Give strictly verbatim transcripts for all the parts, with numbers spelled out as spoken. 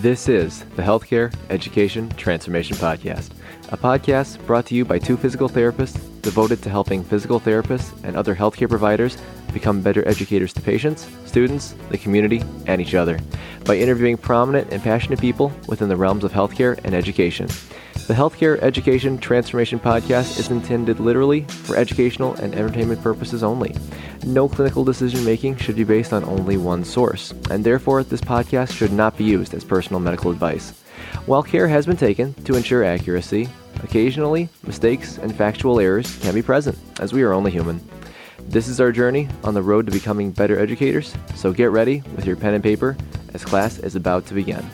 This is the Healthcare Education Transformation Podcast, a podcast brought to you by two physical therapists devoted to helping physical therapists and other healthcare providers become better educators to patients, students, the community, and each other by interviewing prominent and passionate people within the realms of healthcare and education. The Healthcare Education Transformation Podcast is intended literally for educational and entertainment purposes only. No clinical decision-making should be based on only one source, and therefore this podcast should not be used as personal medical advice. While care has been taken to ensure accuracy, occasionally mistakes and factual errors can be present, as we are only human. This is our journey on the road to becoming better educators, so get ready with your pen and paper as class is about to begin.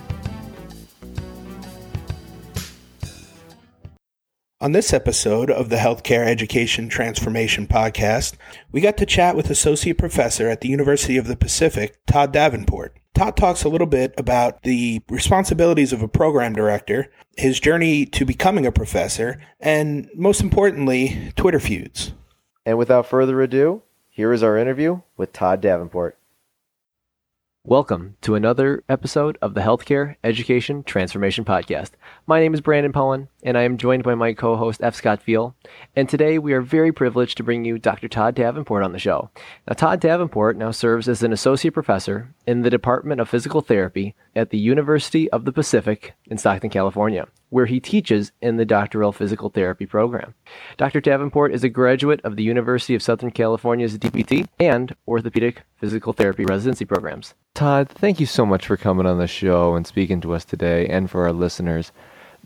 On this episode of the Healthcare Education Transformation Podcast, we got to chat with Associate Professor at the University of the Pacific, Todd Davenport. Todd talks a little bit about the responsibilities of a program director, his journey to becoming a professor, and most importantly, Twitter feuds. And without further ado, here is our interview with Todd Davenport. Welcome to another episode of the Healthcare Education Transformation Podcast. My name is Brandon Pullen, and I am joined by my co-host, F. Scott Feal. And today we are very privileged to bring you Doctor Todd Davenport on the show. Now, Todd Davenport now serves as an associate professor in the Department of Physical Therapy at the University of the Pacific in Stockton, California, where he teaches in the doctoral physical therapy program. Doctor Davenport is a graduate of the University of Southern California's D P T and orthopedic physical therapy residency programs. Todd, thank you so much for coming on the show and speaking to us today and for our listeners.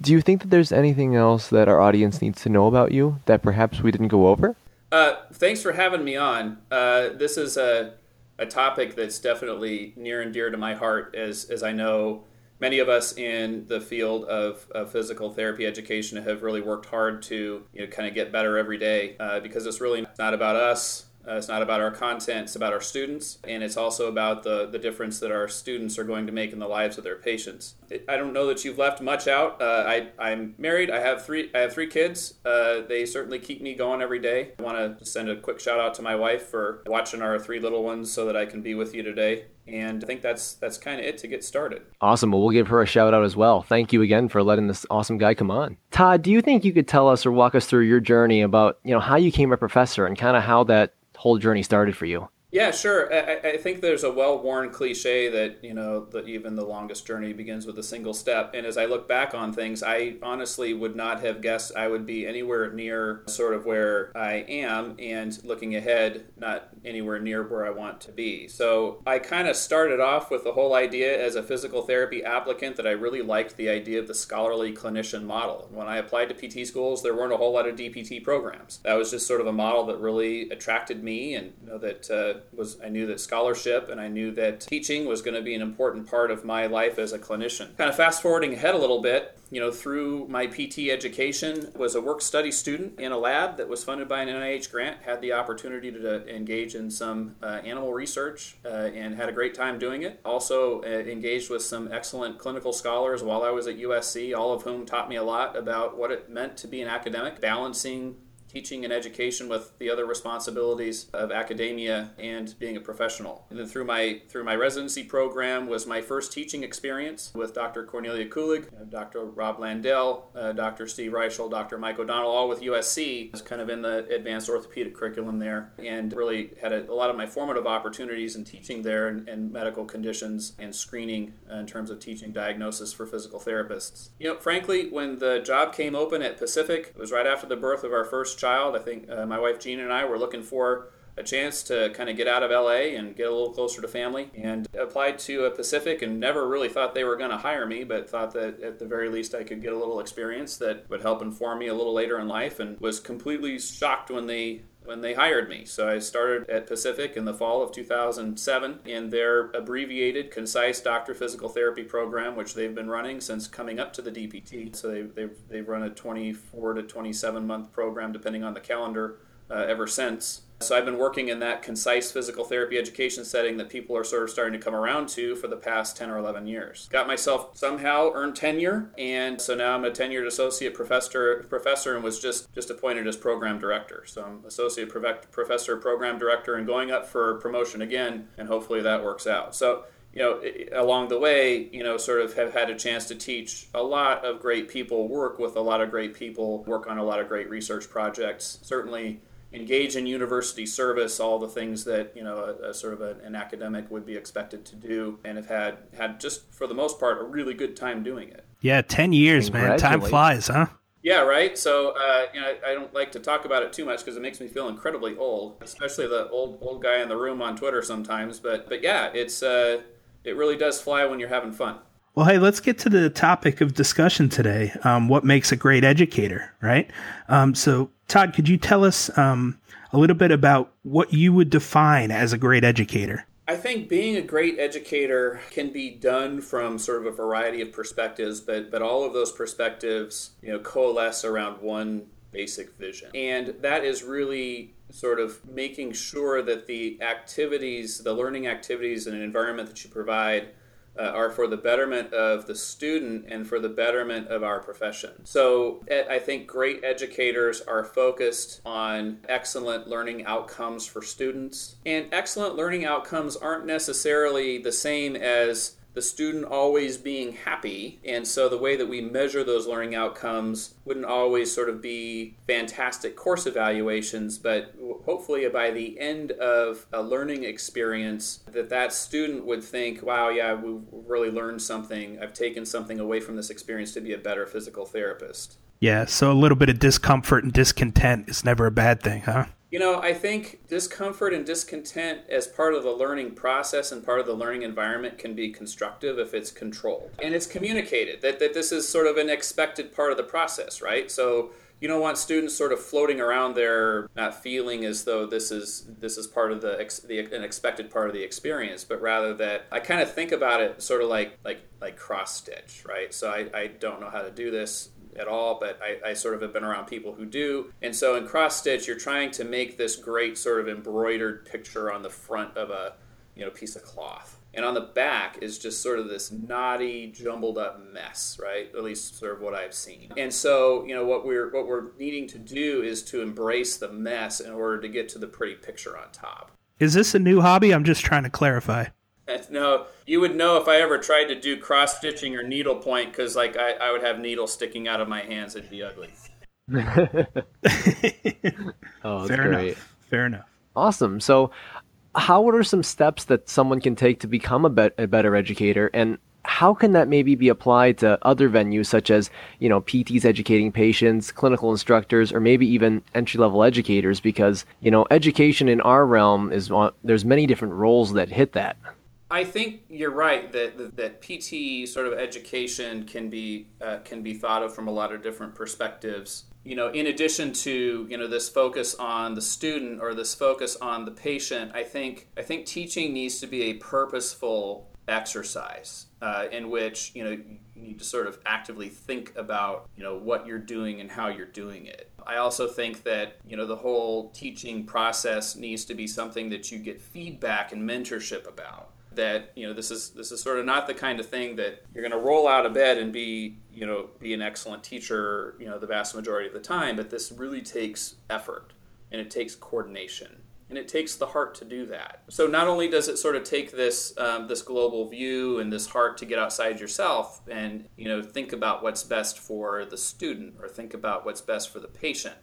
Do you think that there's anything else that our audience needs to know about you that perhaps we didn't go over? Uh, thanks for having me on. Uh, this is a, a topic that's definitely near and dear to my heart, as, as I know many of us in the field of, of physical therapy education have really worked hard to, you know, kind of get better every day uh, because it's really not about us. Uh, it's not about our content. It's about our students. And it's also about the, the difference that our students are going to make in the lives of their patients. I don't know that you've left much out. Uh, I, I'm married. I have three I have three kids. Uh, they certainly keep me going every day. I want to send a quick shout out to my wife for watching our three little ones so that I can be with you today. And I think that's that's kind of it to get started. Awesome. Well, we'll give her a shout out as well. Thank you again for letting this awesome guy come on. Todd, do you think you could tell us or walk us through your journey about, you know, how you came a professor and kind of how that whole journey started for you? Yeah, sure. I, I think there's a well-worn cliche that, you know, that even the longest journey begins with a single step. And as I look back on things, I honestly would not have guessed I would be anywhere near sort of where I am, and looking ahead, not anywhere near where I want to be. So I kind of started off with the whole idea as a physical therapy applicant that I really liked the idea of the scholarly clinician model. When I applied to P T schools, there weren't a whole lot of D P T programs. That was just sort of a model that really attracted me, and, you know, that uh, was I knew that scholarship and I knew that teaching was going to be an important part of my life as a clinician. Kind of fast forwarding ahead a little bit, you know, through my P T education, was a work study student in a lab that was funded by an N I H grant, had the opportunity to, to engage in some uh, animal research uh, and had a great time doing it. Also uh, engaged with some excellent clinical scholars while I was at U S C, all of whom taught me a lot about what it meant to be an academic, balancing teaching and education with the other responsibilities of academia and being a professional. And then through my through my residency program was my first teaching experience with Doctor Cornelia Kulig, Doctor Rob Landell, uh, Doctor Steve Reichel, Doctor Mike O'Donnell, all with U S C. I was kind of in the advanced orthopedic curriculum there, and really had a, a lot of my formative opportunities in teaching there, and, and medical conditions and screening uh, in terms of teaching diagnosis for physical therapists. You know, frankly, when the job came open at Pacific, it was right after the birth of our first child. I think uh, my wife Jean and I were looking for a chance to kind of get out of L A and get a little closer to family, and applied to a Pacific and never really thought they were going to hire me, but thought that at the very least I could get a little experience that would help inform me a little later in life, and was completely shocked when they when they hired me. So I started at Pacific in the fall of two thousand seven in their abbreviated, concise doctor physical therapy program, which they've been running since coming up to the D P T. So they, they've, they've run a twenty-four to twenty-seven month program, depending on the calendar, uh, ever since. So I've been working in that concise physical therapy education setting that people are sort of starting to come around to for the past ten or eleven years. Got myself somehow earned tenure, and so now I'm a tenured associate professor professor, and was just, just appointed as program director. So I'm associate professor, program director, and going up for promotion again, and hopefully that works out. So you know, along the way, you know, sort of have had a chance to teach a lot of great people, work with a lot of great people, work on a lot of great research projects, certainly engage in university service, all the things that, you know, a, a sort of a, an academic would be expected to do, and have had, had just, for the most part, a really good time doing it. Yeah, ten years, man. Time flies, huh? Yeah, right. So, uh, you know, I don't like to talk about it too much because it makes me feel incredibly old, especially the old old guy in the room on Twitter sometimes. But but yeah, it's uh, it really does fly when you're having fun. Well, hey, let's get to the topic of discussion today. Um, what makes a great educator, right? Um, so, Todd, could you tell us um, a little bit about what you would define as a great educator? I think being a great educator can be done from sort of a variety of perspectives, but but all of those perspectives, you know, coalesce around one basic vision. And that is really sort of making sure that the activities, the learning activities in an environment that you provide uh, are for the betterment of the student and for the betterment of our profession. So I think great educators are focused on excellent learning outcomes for students. And excellent learning outcomes aren't necessarily the same as the student always being happy, and so the way that we measure those learning outcomes wouldn't always sort of be fantastic course evaluations, but hopefully by the end of a learning experience that that student would think, wow, yeah, we've really learned something. I've taken something away from this experience to be a better physical therapist. Yeah, so a little bit of discomfort and discontent is never a bad thing, huh? You know, I think discomfort and discontent as part of the learning process and part of the learning environment can be constructive if it's controlled. And it's communicated that, that this is sort of an expected part of the process, right? So you don't want students sort of floating around there, not feeling as though this is this is part of the, the an expected part of the experience, but rather that I kind of think about it sort of like like like cross stitch, right? So I, I don't know how to do this at all, but I, I sort of have been around people who do. And so in cross-stitch, you're trying to make this great sort of embroidered picture on the front of a, you know, piece of cloth. And on the back is just sort of this knotty, jumbled up mess, right? At least sort of what I've seen. And so, you know, what we're what we're needing to do is to embrace the mess in order to get to the pretty picture on top. Is this a new hobby? I'm just trying to clarify. No, you would know if I ever tried to do cross-stitching or needlepoint, because like I, I would have needles sticking out of my hands. It'd be ugly. Oh, that's Fair great. Enough. Fair enough. Awesome. So how are some steps that someone can take to become a, be- a better educator? And how can that maybe be applied to other venues such as, you know, P Ts educating patients, clinical instructors, or maybe even entry-level educators? Because, you know, education in our realm is on, there's many different roles that hit that. I think you're right that that P T sort of education can be uh, can be thought of from a lot of different perspectives. You know, in addition to, you know, this focus on the student or this focus on the patient, I think I think teaching needs to be a purposeful exercise uh, in which, you know, you need to sort of actively think about, you know, what you're doing and how you're doing it. I also think that, you know, the whole teaching process needs to be something that you get feedback and mentorship about. That, you know, this is this is sort of not the kind of thing that you're going to roll out of bed and be, you know, be an excellent teacher, you know, the vast majority of the time. But this really takes effort, and it takes coordination, and it takes the heart to do that. So not only does it sort of take this um, this global view and this heart to get outside yourself and, you know, think about what's best for the student or think about what's best for the patient.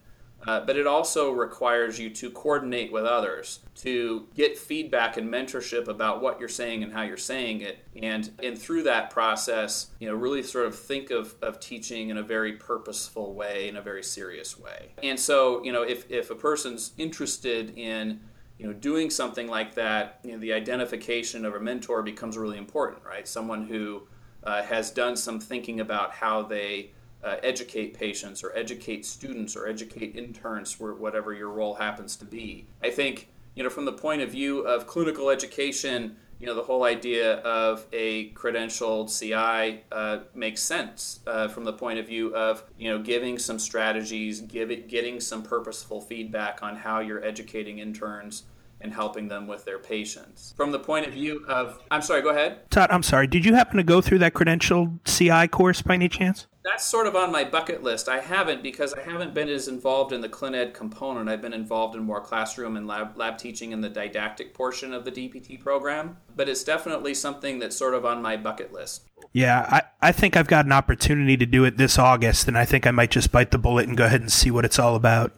Uh, but it also requires you to coordinate with others, to get feedback and mentorship about what you're saying and how you're saying it. And, and through that process, you know, really sort of think of, of teaching in a very purposeful way, in a very serious way. And so, you know, if, if a person's interested in, you know, doing something like that, you know, the identification of a mentor becomes really important, right? Someone who uh, has done some thinking about how they Uh, educate patients or educate students or educate interns, whatever your role happens to be. I think, you know, from the point of view of clinical education, you know, the whole idea of a credentialed C I uh, makes sense uh, from the point of view of, you know, giving some strategies, give it, getting some purposeful feedback on how you're educating interns and helping them with their patients. From the point of view of, I'm sorry, go ahead. Todd, I'm sorry. Did you happen to go through that credentialed C I course by any chance? That's sort of on my bucket list. I haven't because I haven't been as involved in the clin ed component. I've been involved in more classroom and lab, lab teaching and the didactic portion of the D P T program. But it's definitely something that's sort of on my bucket list. Yeah, I, I think I've got an opportunity to do it this August, and I think I might just bite the bullet and go ahead and see what it's all about.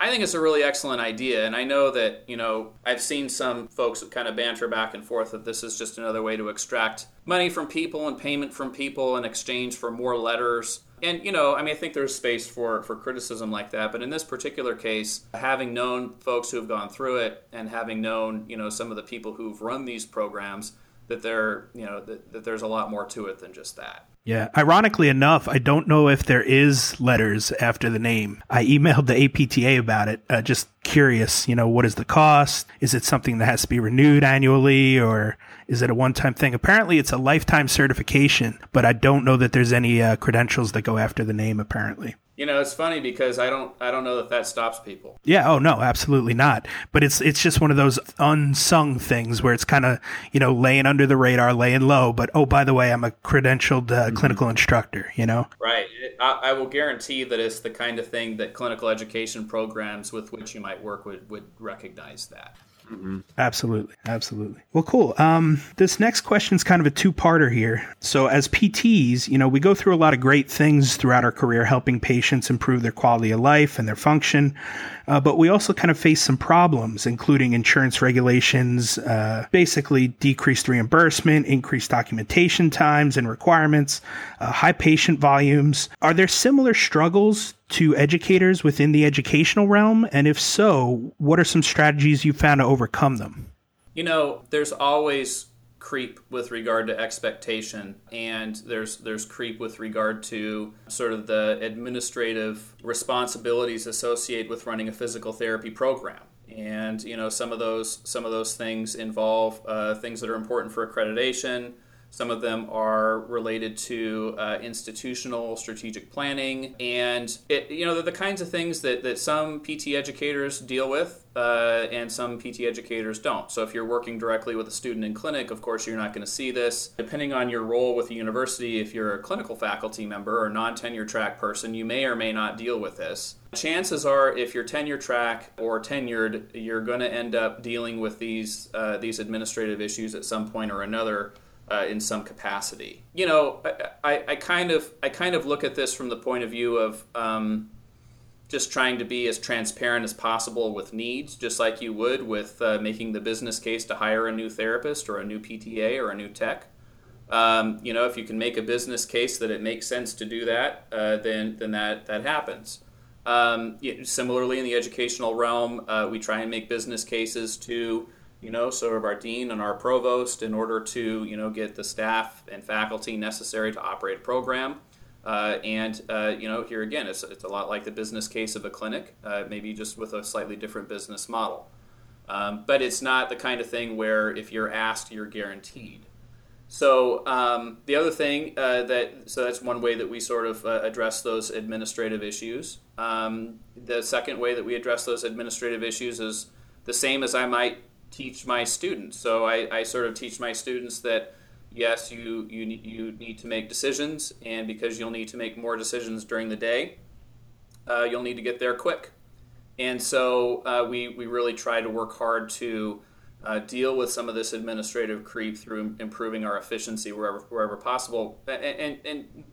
I think it's a really excellent idea, and I know that, you know, I've seen some folks kind of banter back and forth that this is just another way to extract money from people and payment from people in exchange for more letters. And, you know, I mean, I think there's space for, for criticism like that, but in this particular case, having known folks who have gone through it and having known, you know, some of the people who've run these programs, that there, you know, that, that there's a lot more to it than just that. Yeah. Ironically enough, I don't know if there is letters after the name. I emailed the A P T A about it. Uh, just curious, you know, what is the cost? Is it something that has to be renewed annually, or is it a one-time thing? Apparently, it's a lifetime certification, but I don't know that there's any uh, credentials that go after the name, apparently. You know, it's funny because I don't I don't know that that stops people. Yeah. Oh, no, absolutely not. But it's it's just one of those unsung things where it's kind of, you know, laying under the radar, laying low. But, oh, by the way, I'm a credentialed uh, mm-hmm. clinical instructor, you know. Right. I, I will guarantee that it's the kind of thing that clinical education programs with which you might work would, would recognize that. Mm-hmm. Absolutely. Absolutely. Well, cool. Um, this next question is kind of a two-parter here. So as P Ts, you know, we go through a lot of great things throughout our career, helping patients improve their quality of life and their function. Uh, but we also kind of face some problems, including insurance regulations, uh, basically decreased reimbursement, increased documentation times and requirements, uh, high patient volumes. Are there similar struggles to educators within the educational realm? And if so, what are some strategies you found to overcome them? You know, there's always creep with regard to expectation, and there's there's creep with regard to sort of the administrative responsibilities associated with running a physical therapy program. And, you know, some of those some of those things involve uh, things that are important for accreditation. Some of them are related to uh, institutional strategic planning, and it, you know, they're the kinds of things that, that some P T educators deal with uh, and some P T educators don't. So if you're working directly with a student in clinic, of course, you're not going to see this. Depending on your role with the university, if you're a clinical faculty member or non-tenure track person, you may or may not deal with this. Chances are, if you're tenure track or tenured, you're going to end up dealing with these uh, these administrative issues at some point or another. Uh, in some capacity, you know, I, I, I kind of I kind of look at this from the point of view of um, just trying to be as transparent as possible with needs, just like you would with uh, making the business case to hire a new therapist or a new P T A or a new tech. Um, you know, if you can make a business case that it makes sense to do that, uh, then then that that happens. Um, similarly, in the educational realm, uh, we try and make business cases to, you know, sort of our dean and our provost in order to, you know, get the staff and faculty necessary to operate a program. Uh, and, uh, you know, here again, it's, it's a lot like the business case of a clinic, uh, maybe just with a slightly different business model. Um, but it's not the kind of thing where if you're asked, you're guaranteed. So um, the other thing uh, that, so that's one way that we sort of uh, address those administrative issues. Um, the second way that we address those administrative issues is the same as I might teach my students. So I, I sort of teach my students that, yes, you, you, you need to make decisions, and because you'll need to make more decisions during the day, uh, you'll need to get there quick. And so uh, we, we really try to work hard to uh, deal with some of this administrative creep through improving our efficiency wherever, wherever possible, and, and, and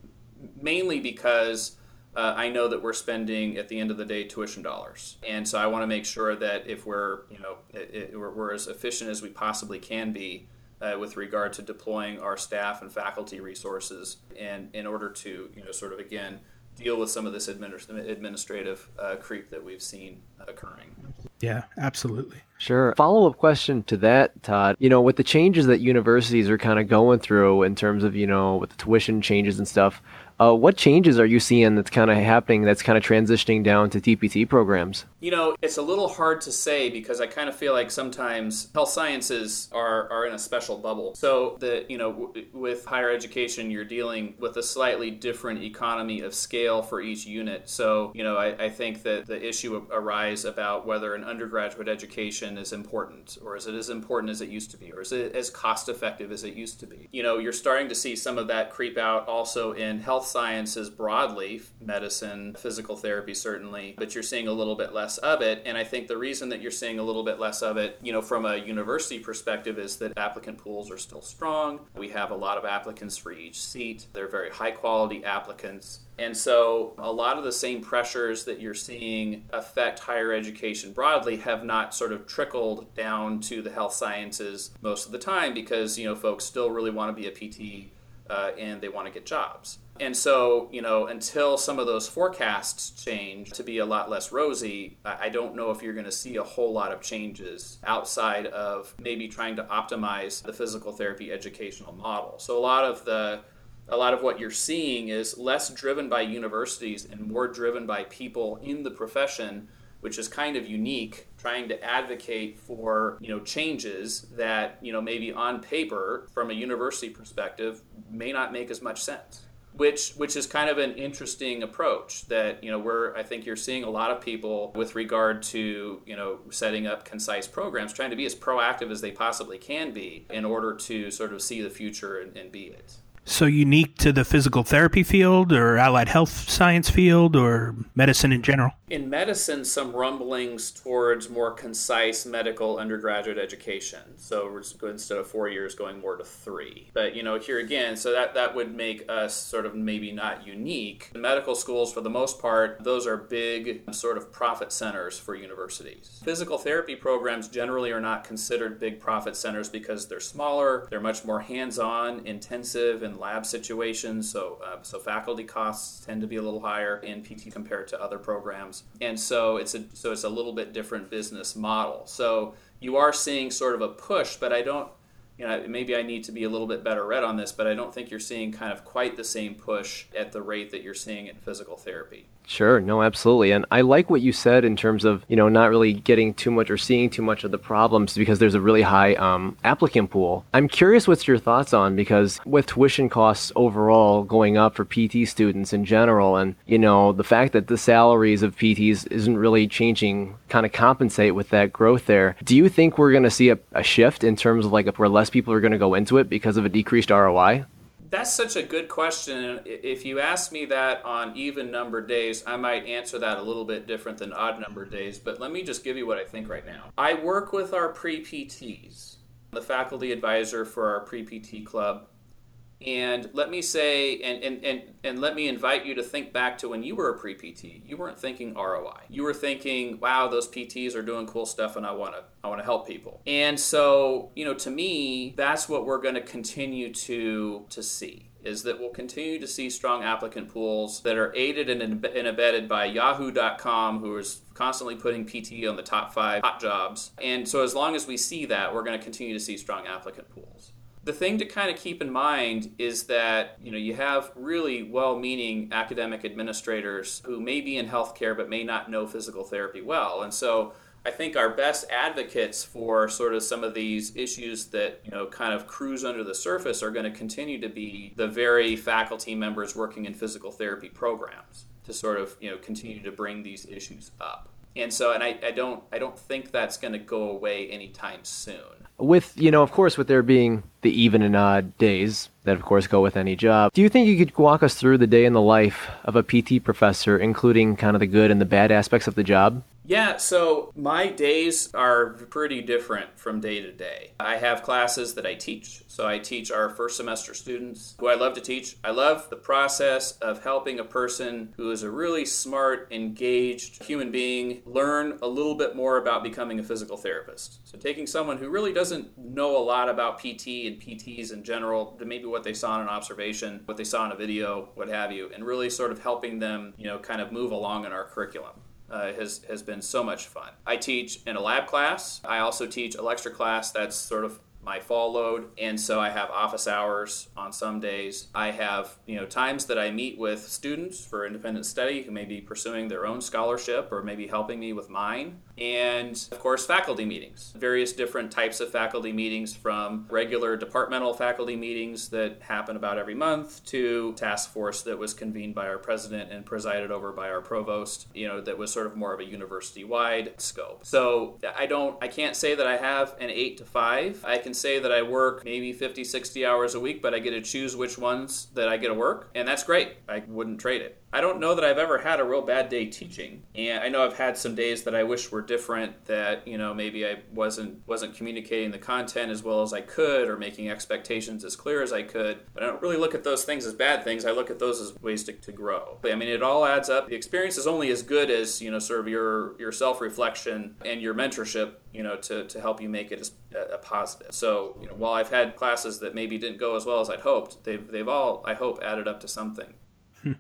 mainly because Uh, I know that we're spending, at the end of the day, tuition dollars. And so I want to make sure that if we're, you know, it, it, we're, we're as efficient as we possibly can be uh, with regard to deploying our staff and faculty resources and in order to, you know, sort of, again, deal with some of this administ- administrative uh, creep that we've seen occurring. Yeah, absolutely. Sure. Follow-up question to that, Todd. You know, with the changes that universities are kind of going through in terms of, you know, with the tuition changes and stuff, Uh, what changes are you seeing that's kind of happening, that's kind of transitioning down to D P T programs? You know, it's a little hard to say because I kind of feel like sometimes health sciences are, are in a special bubble. So, the you know, w- with higher education, you're dealing with a slightly different economy of scale for each unit. So, you know, I, I think that the issue arises about whether an undergraduate education is important, or is it as important as it used to be, or is it as cost effective as it used to be? You know, you're starting to see some of that creep out also in health sciences broadly, medicine, physical therapy certainly, but you're seeing a little bit less of it. And I think the reason that you're seeing a little bit less of it, you know, from a university perspective, is that applicant pools are still strong. We have a lot of applicants for each seat. They're very high quality applicants. And so a lot of the same pressures that you're seeing affect higher education broadly have not sort of trickled down to the health sciences most of the time because, you know, folks still really want to be a P T uh, and they want to get jobs. And so, you know, until some of those forecasts change to be a lot less rosy, I don't know if you're going to see a whole lot of changes outside of maybe trying to optimize the physical therapy educational model. So a lot of the, a lot of what you're seeing is less driven by universities and more driven by people in the profession, which is kind of unique, trying to advocate for, you know, changes that, you know, maybe on paper from a university perspective may not make as much sense. Which which is kind of an interesting approach that, you know, we're, I think you're seeing a lot of people with regard to, you know, setting up concise programs, trying to be as proactive as they possibly can be in order to sort of see the future and, and be it. So unique to the physical therapy field or allied health science field or medicine in general? In medicine, some rumblings towards more concise medical undergraduate education. So we're just, instead of four years, going more to three. But, you know, here again, so that, that would make us sort of maybe not unique. The medical schools, for the most part, those are big sort of profit centers for universities. Physical therapy programs generally are not considered big profit centers because they're smaller, they're much more hands-on, intensive, and lab situations, so uh, so faculty costs tend to be a little higher in P T compared to other programs, and so it's a so it's a little bit different business model. So you are seeing sort of a push, but I don't, you know, maybe I need to be a little bit better read on this, but I don't think you're seeing kind of quite the same push at the rate that you're seeing in physical therapy. Sure. No, absolutely. And I like what you said in terms of, you know, not really getting too much or seeing too much of the problems because there's a really high um, applicant pool. I'm curious what's your thoughts on, because with tuition costs overall going up for P T students in general, and, you know, the fact that the salaries of P Ts isn't really changing kind of compensate with that growth there. Do you think we're going to see a, a shift in terms of like where less people are going to go into it because of a decreased R O I? That's such a good question. If you ask me that on even number days, I might answer that a little bit different than odd number days, but let me just give you what I think right now. I work with our pre-P Ts, the faculty advisor for our pre-P T club, and let me say, and, and, and, and let me invite you to think back to when you were a pre-P T. You weren't thinking R O I. You were thinking, wow, those P Ts are doing cool stuff and I want to I want to help people. And so, you know, to me, that's what we're going to continue to to see, is that we'll continue to see strong applicant pools that are aided and abetted by yahoo dot com, who is constantly putting P T on the top five hot jobs. And so as long as we see that, we're going to continue to see strong applicant pools. The thing to kind of keep in mind is that, you know, you have really well-meaning academic administrators who may be in healthcare but may not know physical therapy well. And so I think our best advocates for sort of some of these issues that, you know, kind of cruise under the surface are going to continue to be the very faculty members working in physical therapy programs to sort of, you know, continue to bring these issues up. And so, and I, I don't I don't think that's going to go away anytime soon. With, you know, of course, with there being the even and odd days that, of course, go with any job, do you think you could walk us through the day in the life of a P T professor, including kind of the good and the bad aspects of the job? Yeah, so my days are pretty different from day to day. I have classes that I teach. So I teach our first semester students, who I love to teach. I love the process of helping a person who is a really smart, engaged human being learn a little bit more about becoming a physical therapist. So taking someone who really doesn't know a lot about P T and P Ts in general, maybe what they saw in an observation, what they saw in a video, what have you, and really sort of helping them, you know, kind of move along in our curriculum. Uh, has has been so much fun. I teach in a lab class. I also teach a lecture class that's sort of my fall load, and so I have office hours on some days. I have, you know, times that I meet with students for independent study who may be pursuing their own scholarship or maybe helping me with mine. And, of course, faculty meetings, various different types of faculty meetings, from regular departmental faculty meetings that happen about every month to task force that was convened by our president and presided over by our provost, you know, that was sort of more of a university-wide scope. So I don't, I can't say that I have an eight to five. I can say that I work maybe fifty, sixty hours a week, but I get to choose which ones that I get to work, and that's great. I wouldn't trade it. I don't know that I've ever had a real bad day teaching. And I know I've had some days that I wish were different, that, you know, maybe I wasn't wasn't communicating the content as well as I could or making expectations as clear as I could. But I don't really look at those things as bad things. I look at those as ways to, to grow. I mean, it all adds up. The experience is only as good as, you know, sort of your, your self-reflection and your mentorship, you know, to, to help you make it a, a positive. So, you know, while I've had classes that maybe didn't go as well as I'd hoped, they've, they've all, I hope, added up to something. Hmm.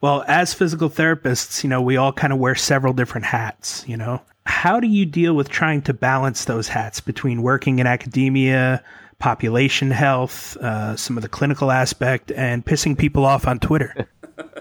Well, as physical therapists, you know, we all kind of wear several different hats, you know. How do you deal with trying to balance those hats between working in academia, population health, uh, some of the clinical aspect, and pissing people off on Twitter?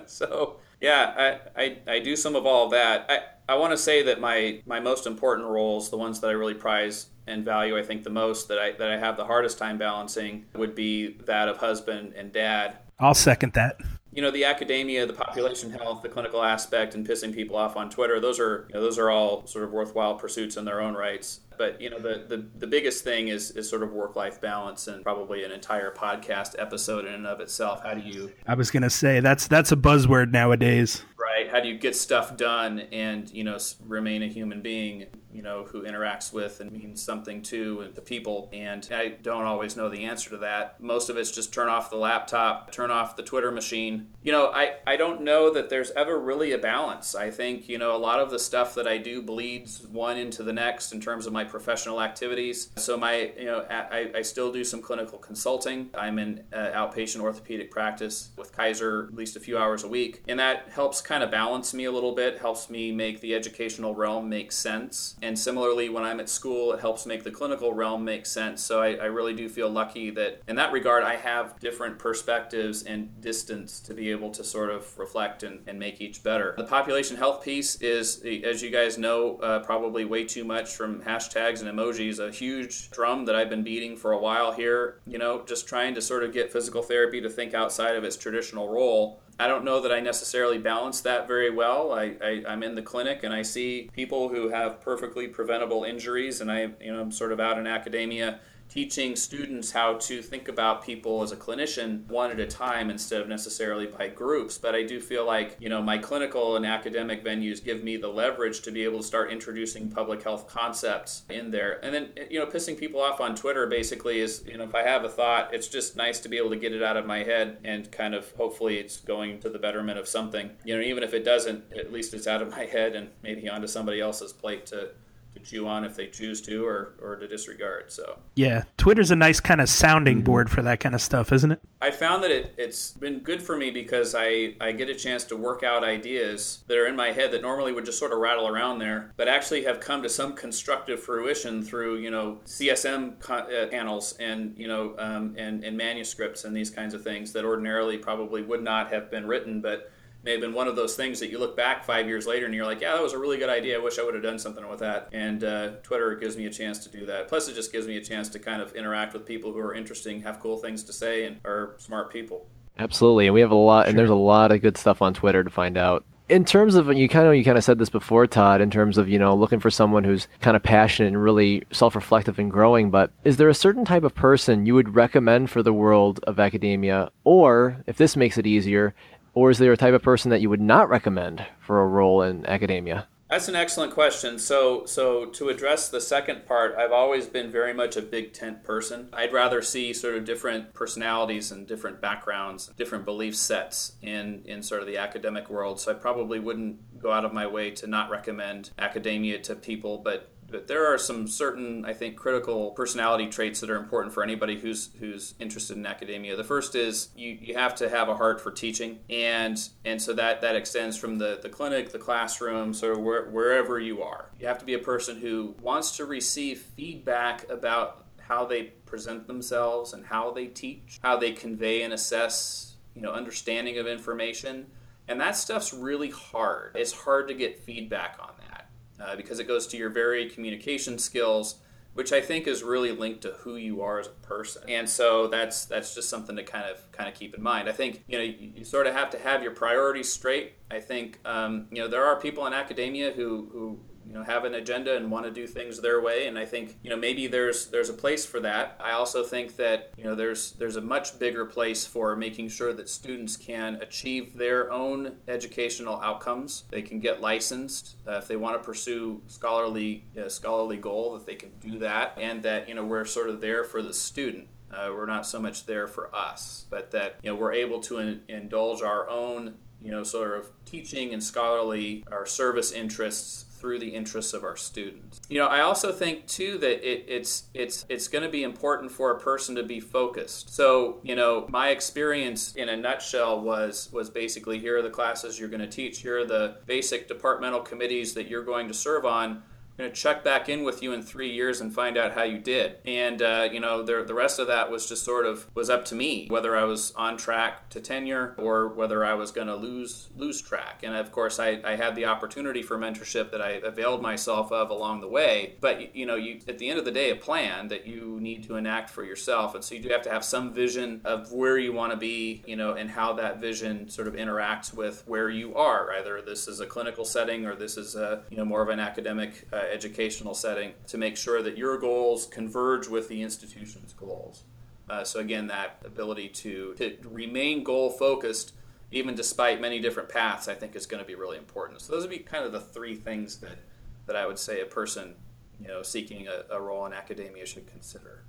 So, yeah, I, I, I do some of all of that. I, I want to say that my, my most important roles, the ones that I really prize and value, I think, the most, that I, that I have the hardest time balancing, would be that of husband and dad. I'll second that. You know, the academia, the population health, the clinical aspect, and pissing people off on Twitter, those are, you know, those are all sort of worthwhile pursuits in their own rights. But, you know, the, the, the biggest thing is, is sort of work-life balance, and probably an entire podcast episode in and of itself. How do you... I was going to say, that's that's a buzzword nowadays. Right. How do you get stuff done and, you know, remain a human being, you know, who interacts with and means something to and the people? And I don't always know the answer to that. Most of it's just turn off the laptop, turn off the Twitter machine. You know, I, I don't know that there's ever really a balance. I think, you know, a lot of the stuff that I do bleeds one into the next in terms of my professional activities. So my, you know, I, I still do some clinical consulting. I'm in uh, outpatient orthopedic practice with Kaiser at least a few hours a week. And that helps kind of balance me a little bit, helps me make the educational realm make sense. And similarly, when I'm at school, it helps make the clinical realm make sense. So I, I really do feel lucky that in that regard, I have different perspectives and distance to be able to sort of reflect and, and make each better. The population health piece is, as you guys know, uh, probably way too much from hashtags and emojis, a huge drum that I've been beating for a while here, you know, just trying to sort of get physical therapy to think outside of its traditional role. I don't know that I necessarily balance that very well. I, I, I'm in the clinic and I see people who have perfectly preventable injuries, and I, you know, I'm sort of out in academia teaching students how to think about people as a clinician one at a time instead of necessarily by groups. But I do feel like, you know, my clinical and academic venues give me the leverage to be able to start introducing public health concepts in there. And then, you know, pissing people off on Twitter basically is, you know, if I have a thought, it's just nice to be able to get it out of my head and kind of hopefully it's going to the betterment of something. You know, even if it doesn't, at least it's out of my head and maybe onto somebody else's plate to to chew on if they choose to, or, or to disregard. So yeah, Twitter's a nice kind of sounding board for that kind of stuff, isn't it? I found that it, it's been good for me because I, I get a chance to work out ideas that are in my head that normally would just sort of rattle around there, but actually have come to some constructive fruition through, you know, C S M con- uh, panels and, you know, um, and, and manuscripts and these kinds of things that ordinarily probably would not have been written, but may have been one of those things that you look back five years later and you're like, yeah, that was a really good idea. I wish I would have done something with that. And uh, Twitter gives me a chance to do that. Plus, it just gives me a chance to kind of interact with people who are interesting, have cool things to say, and are smart people. Absolutely. And we have a lot, sure. And there's a lot of good stuff on Twitter to find out. In terms of, you kind of you kind of said this before, Todd, in terms of, you know, looking for someone who's kind of passionate and really self-reflective and growing, but is there a certain type of person you would recommend for the world of academia? Or, if this makes it easier, or is there a type of person that you would not recommend for a role in academia? That's an excellent question. So so to address the second part, I've always been very much a big tent person. I'd rather see sort of different personalities and different backgrounds, different belief sets in, in sort of the academic world. So I probably wouldn't go out of my way to not recommend academia to people, but But there are some certain, I think, critical personality traits that are important for anybody who's who's interested in academia. The first is you, you have to have a heart for teaching. And and so that, that extends from the, the clinic, the classroom, sort of where, wherever you are. You have to be a person who wants to receive feedback about how they present themselves and how they teach, how they convey and assess, you know, understanding of information. And that stuff's really hard. It's hard to get feedback on that uh, because it goes to your varied communication skills, which I think is really linked to who you are as a person. And so that's that's just something to kind of kind of keep in mind. I think, you know, you, you sort of have to have your priorities straight. I think, um, you know, there are people in academia who, who, you know, have an agenda and want to do things their way. And I think, you know, maybe there's there's a place for that. I also think that, you know, there's there's a much bigger place for making sure that students can achieve their own educational outcomes. They can get licensed uh, if they want to pursue scholarly uh, scholarly goal, that they can do that, and that, you know, we're sort of there for the student. Uh, we're not so much there for us, but that, you know, we're able to in, indulge our own, you know, sort of teaching and scholarly or service interests through the interests of our students. You know, I also think too that it, it's it's it's going to be important for a person to be focused. So, you know, my experience in a nutshell was was basically, here are the classes you're going to teach, here are the basic departmental committees that you're going to serve on. I'm going to check back in with you in three years and find out how you did. And, uh, you know, the, the rest of that was just sort of was up to me, whether I was on track to tenure or whether I was going to lose lose track. And, of course, I, I had the opportunity for mentorship that I availed myself of along the way. But, you know, you at the end of the day, a plan that you need to enact for yourself. And so you do have to have some vision of where you want to be, you know, and how that vision sort of interacts with where you are. Either this is a clinical setting or this is, a you know, more of an academic uh, educational setting, to make sure that your goals converge with the institution's goals. Uh, so again, that ability to, to remain goal focused, even despite many different paths, I think is going to be really important. So those would be kind of the three things that, that I would say a person, you know, seeking a, a role in academia should consider.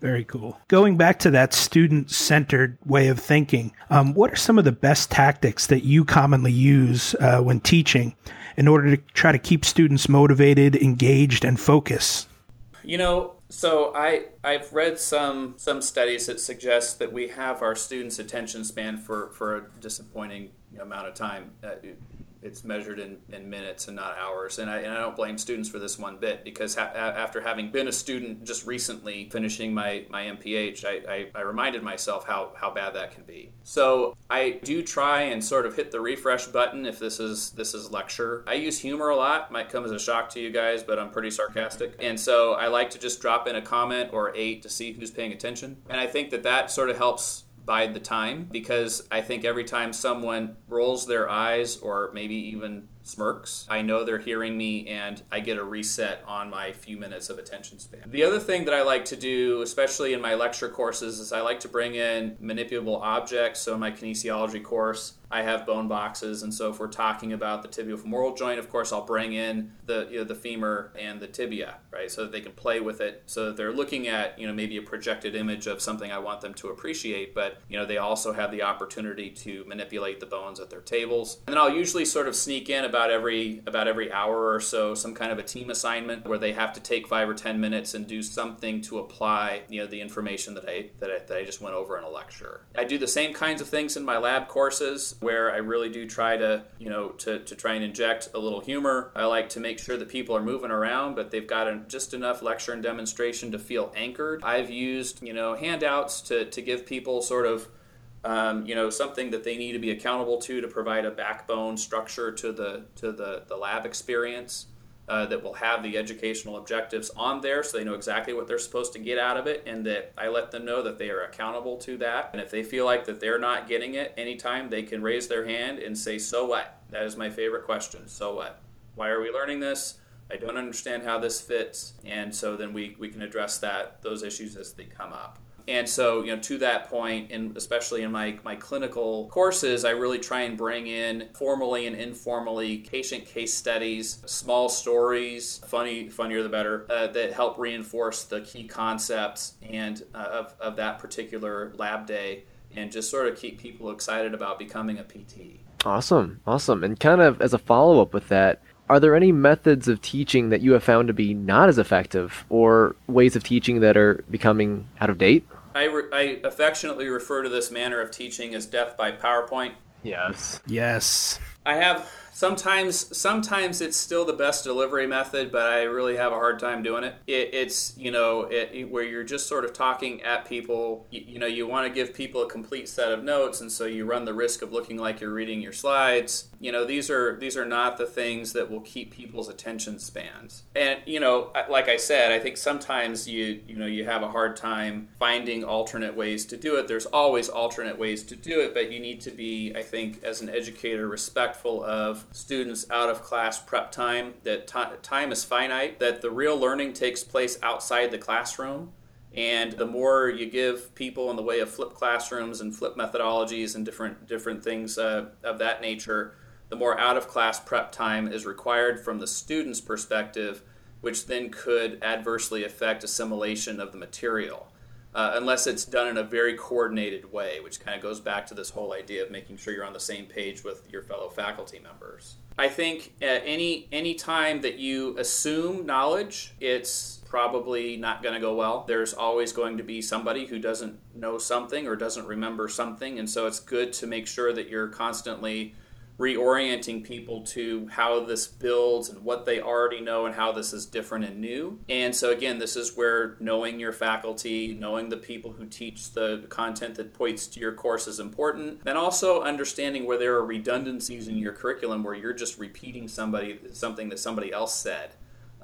Very cool. Going back to that student-centered way of thinking, um, what are some of the best tactics that you commonly use uh, when teaching in order to try to keep students motivated, engaged, and focused? You know, so I, I've read some some studies that suggest that we have our students' attention span for, for a disappointing amount of time. Uh, It's measured in, in minutes and not hours. And I, and I don't blame students for this one bit, because ha- after having been a student just recently finishing my, my M P H, I, I, I reminded myself how, how bad that can be. So I do try and sort of hit the refresh button if this is this is lecture. I use humor a lot. Might come as a shock to you guys, but I'm pretty sarcastic. And so I like to just drop in a comment or eight to see who's paying attention. And I think that that sort of helps bide the time, because I think every time someone rolls their eyes or maybe even smirks, I know they're hearing me and I get a reset on my few minutes of attention span. The other thing that I like to do, especially in my lecture courses, is I like to bring in manipulable objects. So in my kinesiology course, I have bone boxes. And so if we're talking about the tibiofemoral joint, of course, I'll bring in the, you know, the femur and the tibia, right? So that they can play with it, so that they're looking at, you know, maybe a projected image of something I want them to appreciate. But, you know, they also have the opportunity to manipulate the bones at their tables. And then I'll usually sort of sneak in about every about every hour or so some kind of a team assignment where they have to take five or ten minutes and do something to apply, you know, the information that I, that I, that I just went over in a lecture. I do the same kinds of things in my lab courses, where I really do try to, you know, to, to try and inject a little humor. I like to make sure that people are moving around, but they've got a, just enough lecture and demonstration to feel anchored. I've used, you know, handouts to, to give people sort of Um, you know, something that they need to be accountable to, to provide a backbone structure to the to the, the lab experience uh, that will have the educational objectives on there, so they know exactly what they're supposed to get out of it, and that I let them know that they are accountable to that. And if they feel like that they're not getting it, anytime they can raise their hand and say, "So what?" That is my favorite question. So what? Why are we learning this? I don't understand how this fits. And so then we, we can address that those issues as they come up. And so, you know, to that point, and especially in my, my clinical courses, I really try and bring in formally and informally patient case studies, small stories, funny, funnier the better, uh, that help reinforce the key concepts and uh, of, of that particular lab day, and just sort of keep people excited about becoming a P T. Awesome. Awesome. And kind of as a follow-up with that, are there any methods of teaching that you have found to be not as effective, or ways of teaching that are becoming out of date? I, re- I affectionately refer to this manner of teaching as death by PowerPoint. Yes. Yes. I have Sometimes, sometimes it's still the best delivery method, but I really have a hard time doing it. it it's, you know, it, where you're just sort of talking at people. You, you know, you want to give people a complete set of notes, and so you run the risk of looking like you're reading your slides. You know, these are these are not the things that will keep people's attention spans. And you know, like I said, I think sometimes you you know you have a hard time finding alternate ways to do it. There's always alternate ways to do it, but you need to be, I think, as an educator, respectful of students out of class prep time, that t- time is finite, that the real learning takes place outside the classroom. And the more you give people in the way of flipped classrooms and flipped methodologies and different different things uh, of that nature, the more out of class prep time is required from the student's perspective, which then could adversely affect assimilation of the material. Uh, unless it's done in a very coordinated way, which kind of goes back to this whole idea of making sure you're on the same page with your fellow faculty members. I think uh, any any time that you assume knowledge, it's probably not going to go well. There's always going to be somebody who doesn't know something or doesn't remember something, and so it's good to make sure that you're constantly reorienting people to how this builds and what they already know and how this is different and new. And so again, this is where knowing your faculty, knowing the people who teach the content that points to your course is important. And also understanding where there are redundancies in your curriculum where you're just repeating somebody something that somebody else said,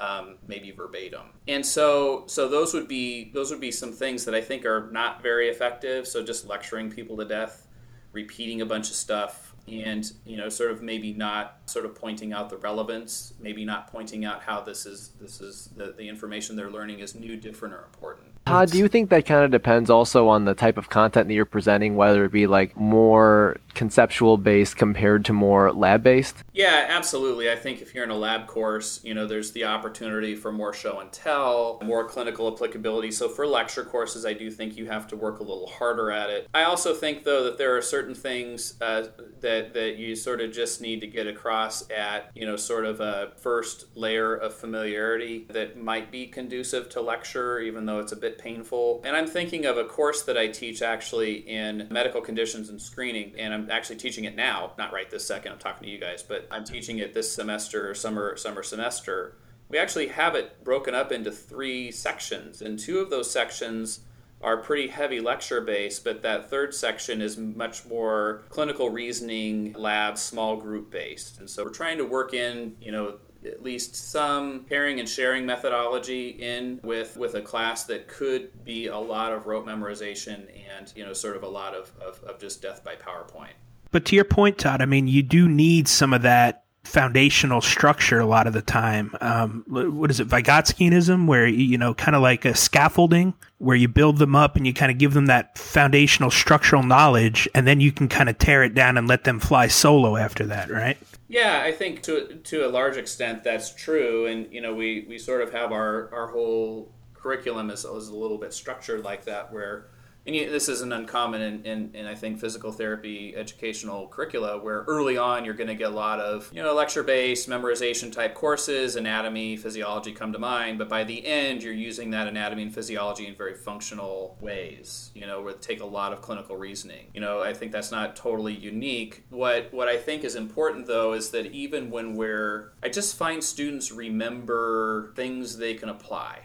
um, maybe verbatim. And so so those would be those would be some things that I think are not very effective. So just lecturing people to death, repeating a bunch of stuff, and, you know, sort of maybe not sort of pointing out the relevance, maybe not pointing out how this is this is the, the information they're learning is new, different, or important. Todd, do you think that kind of depends also on the type of content that you're presenting, whether it be like more conceptual based compared to more lab based? Yeah, absolutely. I think if you're in a lab course, you know, there's the opportunity for more show and tell, more clinical applicability. So for lecture courses, I do think you have to work a little harder at it. I also think, though, that there are certain things uh, that, that you sort of just need to get across at, you know, sort of a first layer of familiarity that might be conducive to lecture, even though it's a bit painful. And I'm thinking of a course that I teach actually in medical conditions and screening, and I'm actually teaching it now, not right this second, I'm talking to you guys, but I'm teaching it this semester, summer summer semester. We actually have it broken up into three sections, and two of those sections are pretty heavy lecture based, but that third section is much more clinical reasoning, lab, small group based. And so we're trying to work in, you know, at least some pairing and sharing methodology in with, with a class that could be a lot of rote memorization and, you know, sort of a lot of, of, of just death by PowerPoint. But to your point, Todd, I mean, you do need some of that foundational structure a lot of the time. Um, what is it, Vygotskianism, where, you know, kind of like a scaffolding, where you build them up and you kind of give them that foundational structural knowledge, and then you can kind of tear it down and let them fly solo after that, right? Yeah, I think to to a large extent that's true. And, you know, we, we sort of have our, our whole curriculum is, is a little bit structured like that, where, and you, this isn't uncommon in, in, in, I think, physical therapy educational curricula, where early on you're going to get a lot of, you know, lecture-based memorization type courses, anatomy, physiology come to mind, but by the end you're using that anatomy and physiology in very functional ways, you know, where they take a lot of clinical reasoning. You know, I think that's not totally unique. What, what I think is important, though, is that even when we're, I just find students remember things they can apply.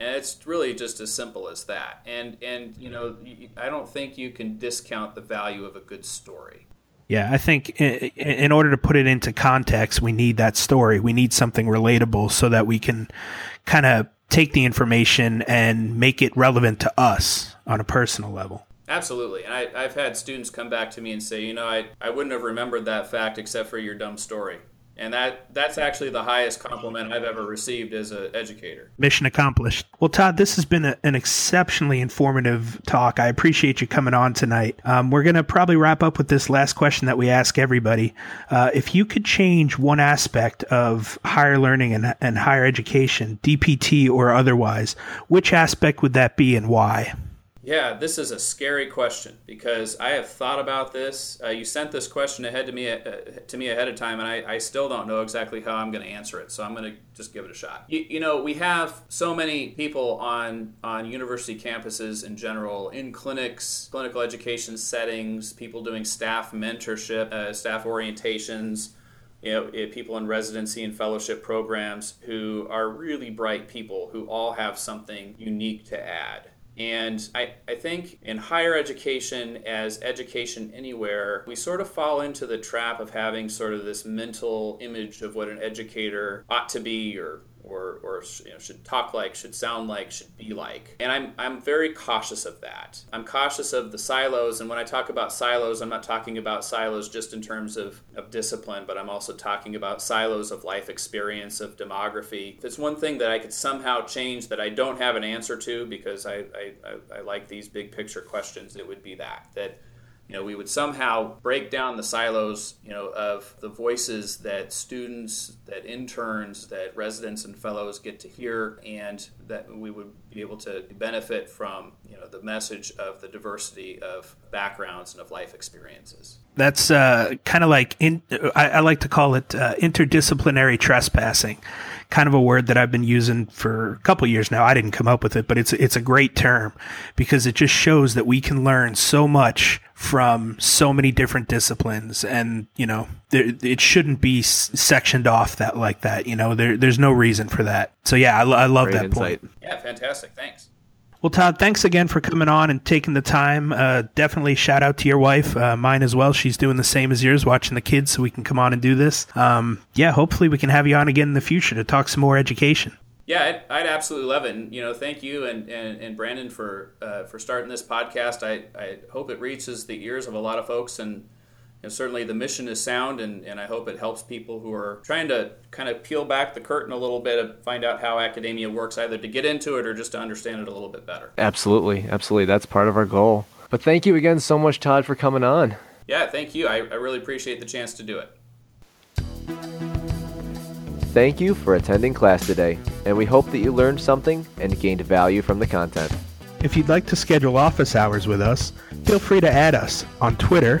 And it's really just as simple as that. And, and you know, I don't think you can discount the value of a good story. Yeah, I think in, in order to put it into context, we need that story. We need something relatable so that we can kind of take the information and make it relevant to us on a personal level. Absolutely. And I, I've had students come back to me and say, you know, I, I wouldn't have remembered that fact except for your dumb story. And that that's actually the highest compliment I've ever received as an educator. Mission accomplished. Well, Todd, this has been a, an exceptionally informative talk. I appreciate you coming on tonight. Um, we're going to probably wrap up with this last question that we ask everybody. Uh, if you could change one aspect of higher learning and, and higher education, D P T or otherwise, which aspect would that be and why? Yeah, this is a scary question because I have thought about this. Uh, you sent this question ahead to me uh, to me ahead of time, and I, I still don't know exactly how I'm going to answer it. So I'm going to just give it a shot. You, you know, we have so many people on on university campuses in general, in clinics, clinical education settings, people doing staff mentorship, uh, staff orientations. you know, it, people in residency and fellowship programs who are really bright people who all have something unique to add. And I, I think in higher education, as education anywhere, we sort of fall into the trap of having sort of this mental image of what an educator ought to be, or or, or you know, should talk like, should sound like, should be like. And I'm I'm very cautious of that. I'm cautious of the silos. And when I talk about silos, I'm not talking about silos just in terms of, of discipline, but I'm also talking about silos of life experience, of demography. If it's one thing that I could somehow change that I don't have an answer to, because I, I, I, I like these big picture questions, it would be that. That You know, we would somehow break down the silos, you know, of the voices that students, that interns, that residents and fellows get to hear, and that we would be able to benefit from, you know, the message of the diversity of backgrounds and of life experiences. That's uh, kind of like, in, I, I like to call it uh, interdisciplinary trespassing, kind of a word that I've been using for a couple of years now. I didn't come up with it, but it's it's a great term because it just shows that we can learn so much from so many different disciplines, and you know there, it shouldn't be sectioned off that like that. You know, there, there's no reason for that. So yeah, I, I love great that insight. Point. Yeah, fantastic. Thanks. Well, Todd, thanks again for coming on and taking the time. Uh, definitely shout out to your wife, uh, mine as well. She's doing the same as yours, watching the kids, so we can come on and do this. Um, yeah, hopefully we can have you on again in the future to talk some more education. Yeah, I'd, I'd absolutely love it. And, you know, thank you and, and, and Brandon for uh, for starting this podcast. I, I hope it reaches the ears of a lot of folks, and And certainly the mission is sound, and, and I hope it helps people who are trying to kind of peel back the curtain a little bit and find out how academia works, either to get into it or just to understand it a little bit better. Absolutely. Absolutely. That's part of our goal. But thank you again so much, Todd, for coming on. Yeah, thank you. I, I really appreciate the chance to do it. Thank you for attending class today, and we hope that you learned something and gained value from the content. If you'd like to schedule office hours with us, feel free to add us on Twitter